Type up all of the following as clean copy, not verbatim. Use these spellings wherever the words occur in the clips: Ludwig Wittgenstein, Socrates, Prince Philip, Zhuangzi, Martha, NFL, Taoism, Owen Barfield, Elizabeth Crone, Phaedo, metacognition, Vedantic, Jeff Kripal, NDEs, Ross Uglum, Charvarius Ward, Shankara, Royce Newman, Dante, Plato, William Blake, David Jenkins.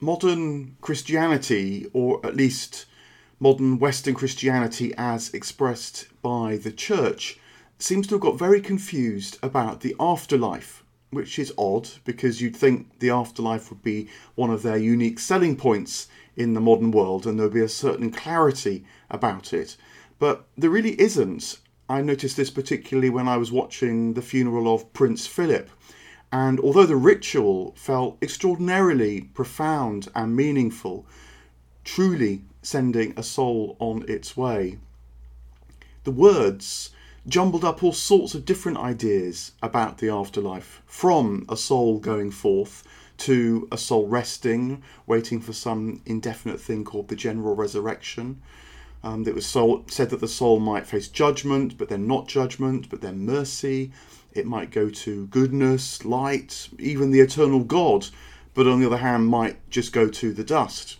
modern Christianity, or at least modern Western Christianity as expressed by the church, seems to have got very confused about the afterlife, which is odd because you'd think the afterlife would be one of their unique selling points in the modern world and there'd be a certain clarity about it. But there really isn't. I noticed this particularly when I was watching the funeral of Prince Philip. And although the ritual felt extraordinarily profound and meaningful, truly sending a soul on its way, the words jumbled up all sorts of different ideas about the afterlife, from a soul going forth to a soul resting, waiting for some indefinite thing called the general resurrection. It was said that the soul might face judgment, but then not judgment, but then mercy. It might go to goodness, light, even the eternal God, but on the other hand might just go to the dust.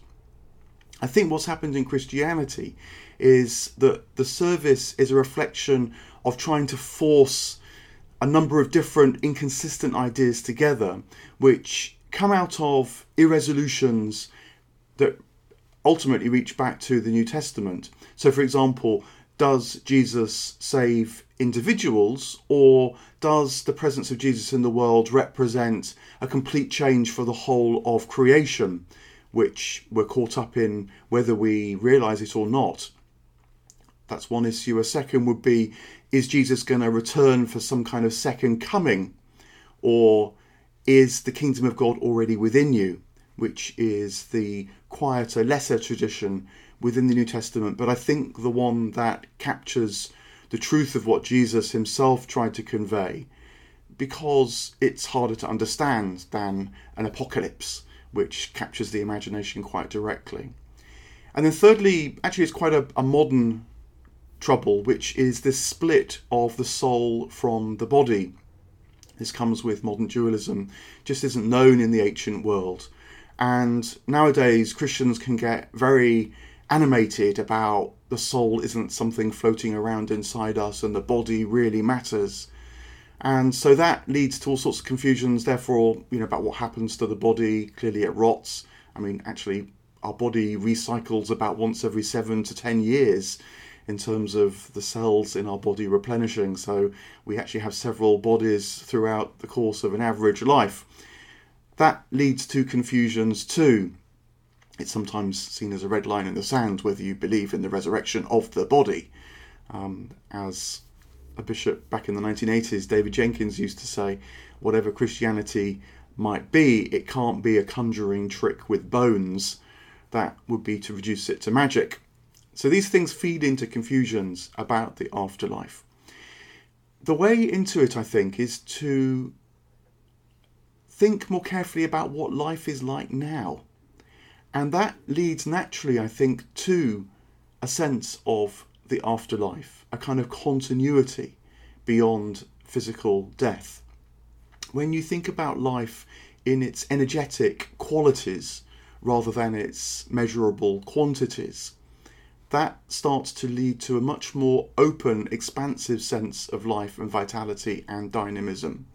I think what's happened in Christianity is that the service is a reflection of trying to force a number of different inconsistent ideas together, which come out of irresolutions that ultimately reach back to the New Testament. So, for example, does Jesus save individuals, or does the presence of Jesus in the world represent a complete change for the whole of creation, which we're caught up in whether we realise it or not? That's one issue. A second would be, is Jesus going to return for some kind of second coming? Or is the kingdom of God already within you? Which is the quieter, lesser tradition within the New Testament. But I think the one that captures the truth of what Jesus himself tried to convey, because it's harder to understand than an apocalypse, which captures the imagination quite directly. And then thirdly, actually it's quite a modern trouble, which is this split of the soul from the body. This comes with modern dualism, just isn't known in the ancient world. And nowadays Christians can get very animated about the soul isn't something floating around inside us and the body really matters. And so that leads to all sorts of confusions, therefore, about what happens to the body. Clearly it rots. I mean, actually, our body recycles about once every 7 to 10 years in terms of the cells in our body replenishing. So we actually have several bodies throughout the course of an average life. That leads to confusions too. It's sometimes seen as a red line in the sand whether you believe in the resurrection of the body. As a bishop back in the 1980s, David Jenkins, used to say, whatever Christianity might be, it can't be a conjuring trick with bones. That would be to reduce it to magic. So these things feed into confusions about the afterlife. The way into it, I think, is to think more carefully about what life is like now. And that leads naturally, I think, to a sense of the afterlife, a kind of continuity beyond physical death. When you think about life in its energetic qualities rather than its measurable quantities, that starts to lead to a much more open, expansive sense of life and vitality and dynamism.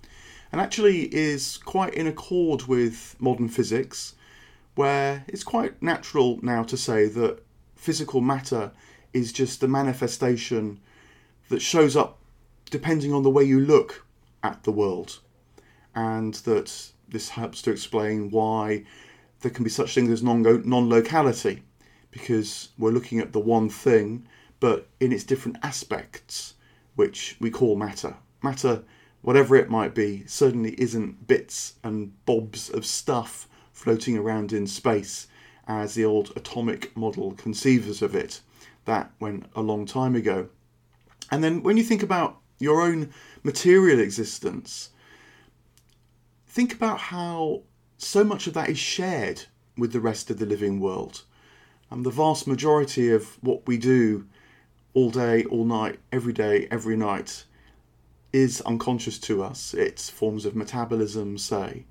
And actually is quite in accord with modern physics, where it's quite natural now to say that physical matter is just the manifestation that shows up depending on the way you look at the world. And that this helps to explain why there can be such things as non-locality, because we're looking at the one thing, but in its different aspects, which we call matter. Matter, whatever it might be, certainly isn't bits and bobs of stuff floating around in space as the old atomic model conceives of it. That went a long time ago. And then when you think about your own material existence, think about how so much of that is shared with the rest of the living world. The vast majority of what we do all day, all night, every day, every night, is unconscious to us. It's forms of metabolism, say.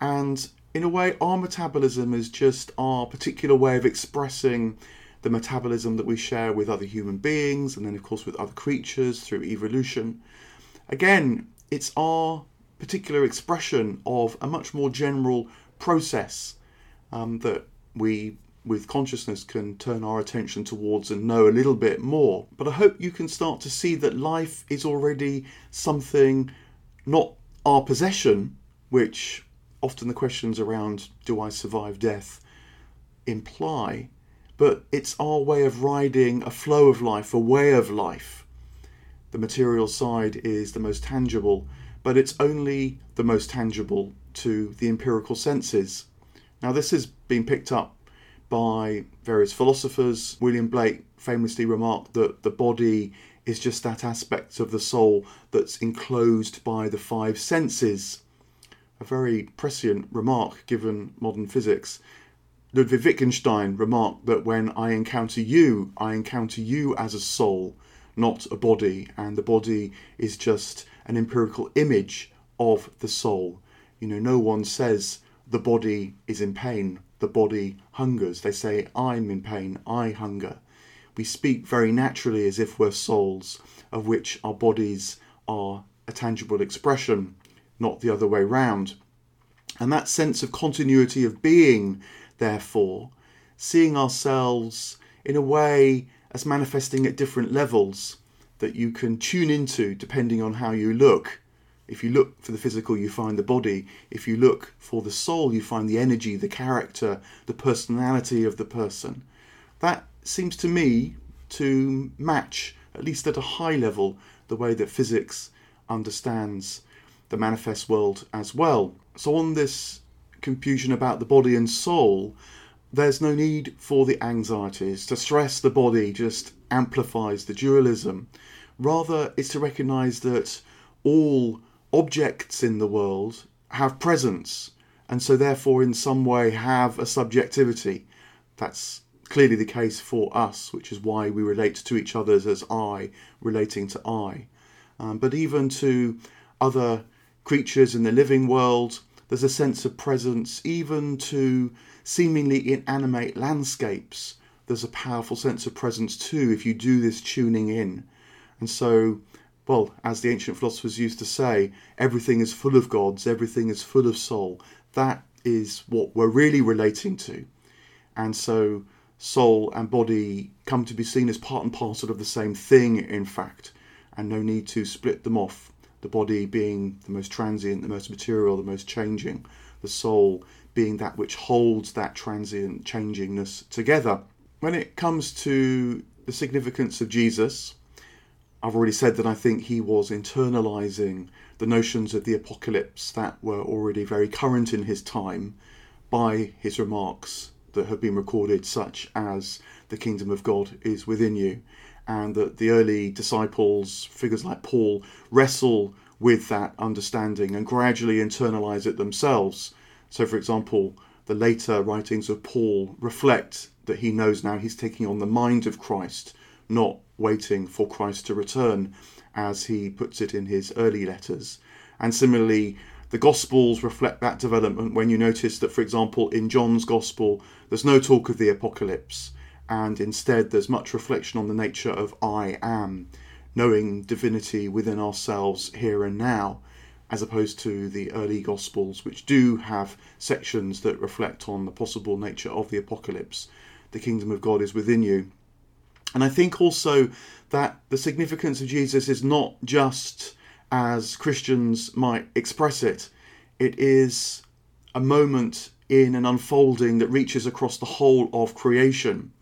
And in a way, our metabolism is just our particular way of expressing the metabolism that we share with other human beings, and then, of course, with other creatures through evolution. Again, it's our particular expression of a much more general process that we, with consciousness, can turn our attention towards and know a little bit more. But I hope you can start to see that life is already something, not our possession, which often the questions around, do I survive death, imply, but it's our way of riding a flow of life, a way of life. The material side is the most tangible, but it's only the most tangible to the empirical senses. Now, this has been picked up by various philosophers. William Blake famously remarked that the body is just that aspect of the soul that's enclosed by the five senses. A very prescient remark given modern physics. Ludwig Wittgenstein remarked that when I encounter you as a soul, not a body, and the body is just an empirical image of the soul. You know, no one says the body is in pain, the body hungers. They say, I'm in pain, I hunger. We speak very naturally as if we're souls, of which our bodies are a tangible expression, not the other way round. And that sense of continuity of being, therefore, seeing ourselves in a way as manifesting at different levels that you can tune into depending on how you look. If you look for the physical, you find the body. If you look for the soul, you find the energy, the character, the personality of the person. That seems to me to match, at least at a high level, the way that physics understands the manifest world as well. So on this confusion about the body and soul, there's no need for the anxieties. To stress the body just amplifies the dualism. Rather, it's to recognise that all objects in the world have presence, and so therefore in some way have a subjectivity. That's clearly the case for us, which is why we relate to each other as I, relating to I. But even to other creatures in the living world, there's a sense of presence. Even to seemingly inanimate landscapes, there's a powerful sense of presence too, if you do this tuning in. And so, well, as the ancient philosophers used to say, everything is full of gods, everything is full of soul. That is what we're really relating to. And so soul and body come to be seen as part and parcel of the same thing, in fact, and no need to split them off. The body being the most transient, the most material, the most changing. The soul being that which holds that transient changingness together. When it comes to the significance of Jesus, I've already said that I think he was internalising the notions of the apocalypse that were already very current in his time by his remarks that have been recorded, such as the kingdom of God is within you, and that the early disciples, figures like Paul, wrestle with that understanding and gradually internalise it themselves. So, for example, the later writings of Paul reflect that he knows now he's taking on the mind of Christ, not waiting for Christ to return, as he puts it in his early letters. And similarly, the Gospels reflect that development when you notice that, for example, in John's Gospel, there's no talk of the apocalypse, and instead there's much reflection on the nature of I am, knowing divinity within ourselves here and now, as opposed to the early Gospels, which do have sections that reflect on the possible nature of the apocalypse. The kingdom of God is within you. And I think also that the significance of Jesus is not just as Christians might express it. It is a moment in an unfolding that reaches across the whole of creation.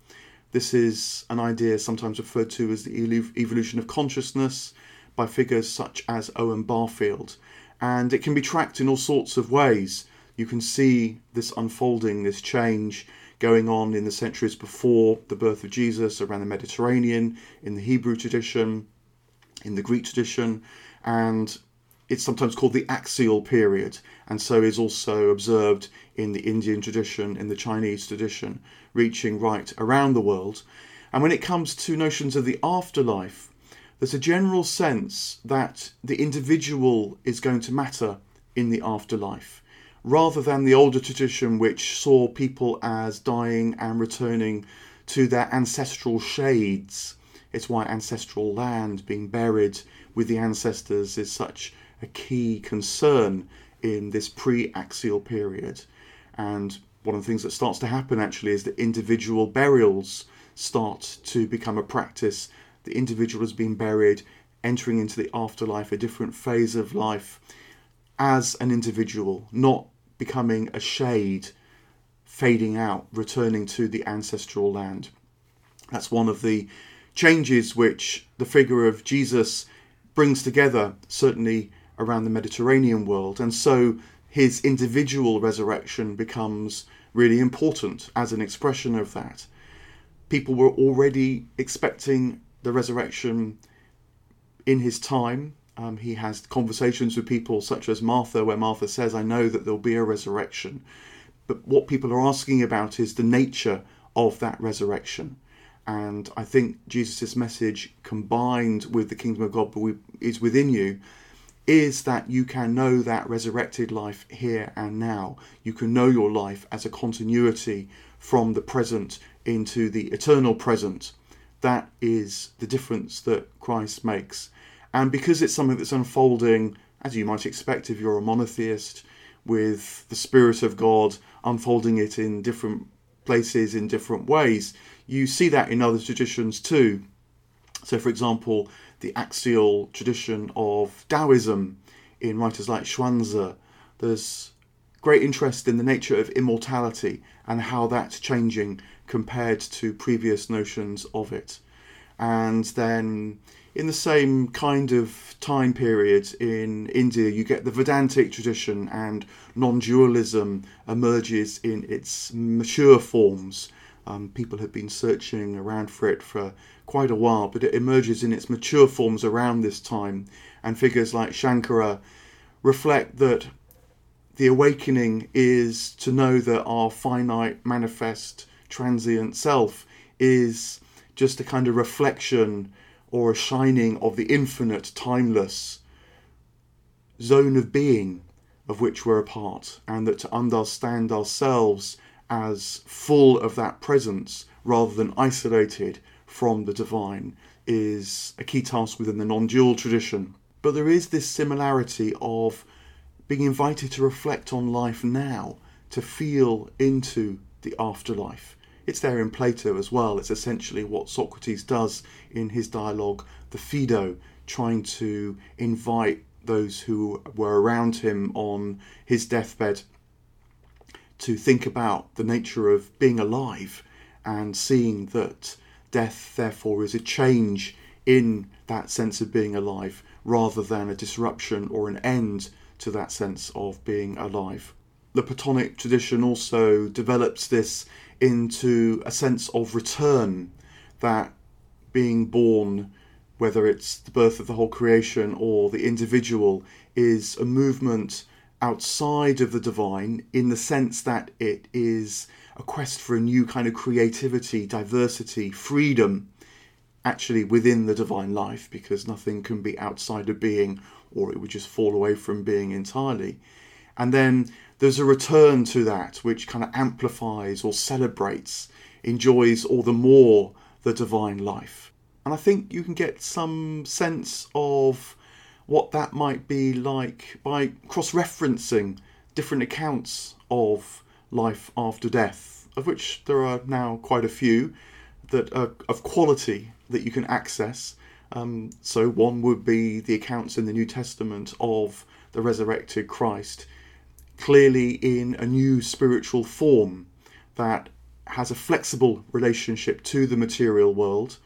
This is an idea sometimes referred to as the evolution of consciousness by figures such as Owen Barfield. And it can be tracked in all sorts of ways. You can see this unfolding, this change going on in the centuries before the birth of Jesus around the Mediterranean, in the Hebrew tradition, in the Greek tradition, and it's sometimes called the axial period, and so is also observed in the Indian tradition, in the Chinese tradition, reaching right around the world. And when it comes to notions of the afterlife, there's a general sense that the individual is going to matter in the afterlife, rather than the older tradition which saw people as dying and returning to their ancestral shades. It's why ancestral land, being buried with the ancestors, is such a key concern in this pre-axial period. And one of the things that starts to happen actually is that individual burials start to become a practice. The individual has been buried, entering into the afterlife, a different phase of life as an individual, not becoming a shade, fading out, returning to the ancestral land. That's one of the changes which the figure of Jesus brings together, certainly around the Mediterranean world. And so his individual resurrection becomes really important as an expression of that. People were already expecting the resurrection in his time. He has conversations with people such as Martha, where Martha says, I know that there'll be a resurrection. But what people are asking about is the nature of that resurrection. And I think Jesus' message, combined with the kingdom of God is within you, is that you can know that resurrected life here and now. You can know your life as a continuity from the present into the eternal present. That is the difference that Christ makes. And because it's something that's unfolding, as you might expect if you're a monotheist, with the Spirit of God unfolding it in different places, in different ways, you see that in other traditions too. So, for example, the axial tradition of Taoism, in writers like Zhuangzi, there's great interest in the nature of immortality and how that's changing compared to previous notions of it. And then in the same kind of time period in India, you get the Vedantic tradition, and non-dualism emerges in its mature forms. People have been searching around for it for quite a while, but it emerges in its mature forms around this time. And figures like Shankara reflect that the awakening is to know that our finite, manifest, transient self is just a kind of reflection or a shining of the infinite, timeless zone of being of which we're a part, and that to understand ourselves as full of that presence rather than isolated from the divine is a key task within the non-dual tradition. But there is this similarity of being invited to reflect on life now, to feel into the afterlife. It's there in Plato as well. It's essentially what Socrates does in his dialogue, the Phaedo, trying to invite those who were around him on his deathbed to think about the nature of being alive and seeing that death, therefore, is a change in that sense of being alive rather than a disruption or an end to that sense of being alive. The Platonic tradition also develops this into a sense of return, that being born, whether it's the birth of the whole creation or the individual, is a movement outside of the divine, in the sense that it is a quest for a new kind of creativity, diversity, freedom, actually within the divine life, because nothing can be outside of being, or it would just fall away from being entirely. And then there's a return to that which kind of amplifies or celebrates, enjoys all the more the divine life. And I think you can get some sense of what that might be like by cross-referencing different accounts of life after death, of which there are now quite a few that are of quality that you can access. So one would be the accounts in the New Testament of the resurrected Christ, clearly in a new spiritual form that has a flexible relationship to the material world.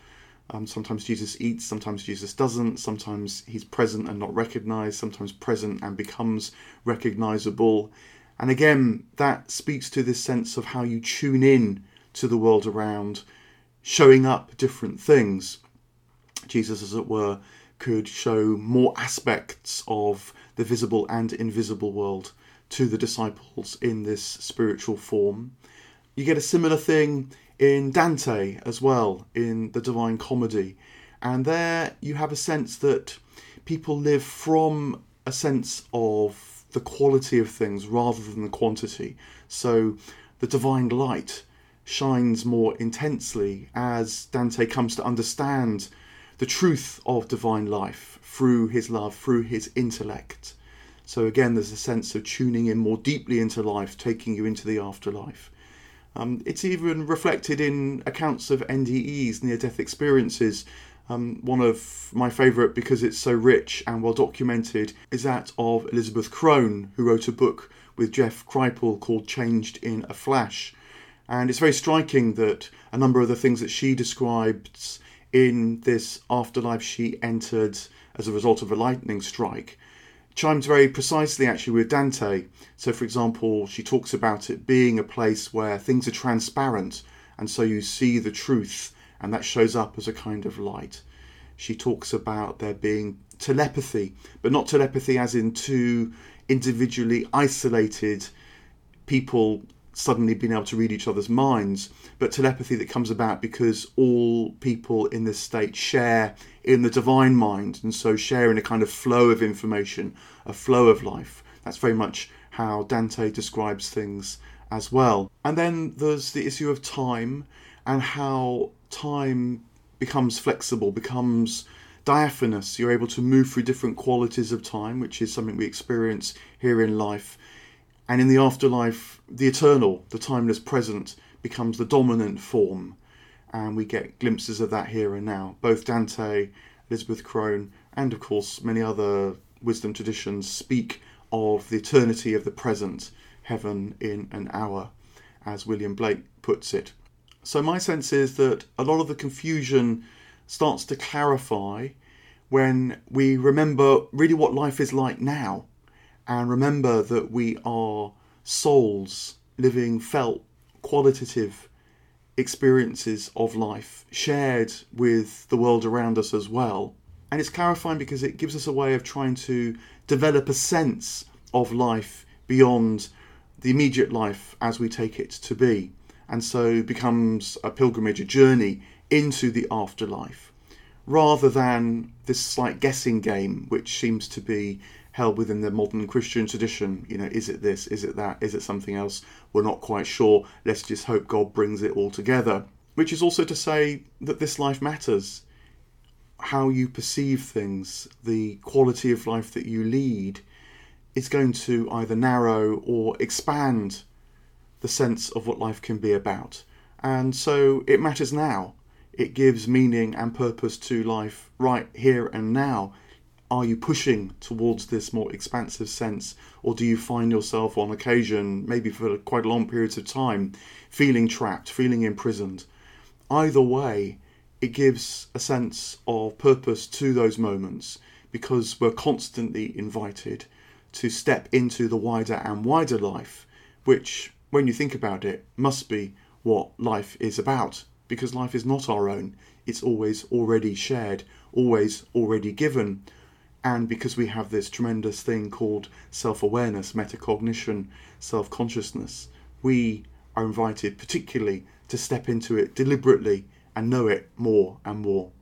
Sometimes Jesus eats, sometimes Jesus doesn't, sometimes he's present and not recognised, sometimes present and becomes recognisable. And again, that speaks to this sense of how you tune in to the world around, showing up different things. Jesus, as it were, could show more aspects of the visible and invisible world to the disciples in this spiritual form. You get a similar thing in Dante as well, in the Divine Comedy. And there you have a sense that people live from a sense of the quality of things rather than the quantity. So the divine light shines more intensely as Dante comes to understand the truth of divine life through his love, through his intellect. So again, there's a sense of tuning in more deeply into life, taking you into the afterlife. It's even reflected in accounts of NDEs, near-death experiences. One of my favourite, because it's so rich and well documented, is that of Elizabeth Crone, who wrote a book with Jeff Kripal called Changed in a Flash. And it's very striking that a number of the things that she describes in this afterlife she entered as a result of a lightning strike chimes very precisely actually with Dante. So for example, she talks about it being a place where things are transparent and so you see the truth and that shows up as a kind of light. She talks about there being telepathy, but not telepathy as in two individually isolated people suddenly being able to read each other's minds, but telepathy that comes about because all people in this state share in the divine mind and so share in a kind of flow of information, a flow of life. That's very much how Dante describes things as well. And then there's the issue of time and how time becomes flexible, becomes diaphanous. You're able to move through different qualities of time, which is something we experience here in life. And in the afterlife, the eternal, the timeless present, becomes the dominant form. And we get glimpses of that here and now. Both Dante, Elizabeth Crone, and of course many other wisdom traditions speak of the eternity of the present, heaven in an hour, as William Blake puts it. So my sense is that a lot of the confusion starts to clarify when we remember really what life is like now. And remember that we are souls living felt, qualitative experiences of life, shared with the world around us as well. And it's clarifying because it gives us a way of trying to develop a sense of life beyond the immediate life as we take it to be. And so becomes a pilgrimage, a journey into the afterlife, rather than this slight guessing game, which seems to be held within the modern Christian tradition. You know, is it this? Is it that? Is it something else? We're not quite sure. Let's just hope God brings it all together. Which is also to say that this life matters. How you perceive things, the quality of life that you lead, is going to either narrow or expand the sense of what life can be about. And so it matters now. It gives meaning and purpose to life right here and now. Are you pushing towards this more expansive sense, or do you find yourself on occasion, maybe for quite long periods of time, feeling trapped, feeling imprisoned? Either way, it gives a sense of purpose to those moments because we're constantly invited to step into the wider and wider life, which, when you think about it, must be what life is about, because life is not our own. It's always already shared, always already given. And because we have this tremendous thing called self-awareness, metacognition, self-consciousness, we are invited particularly to step into it deliberately and know it more and more.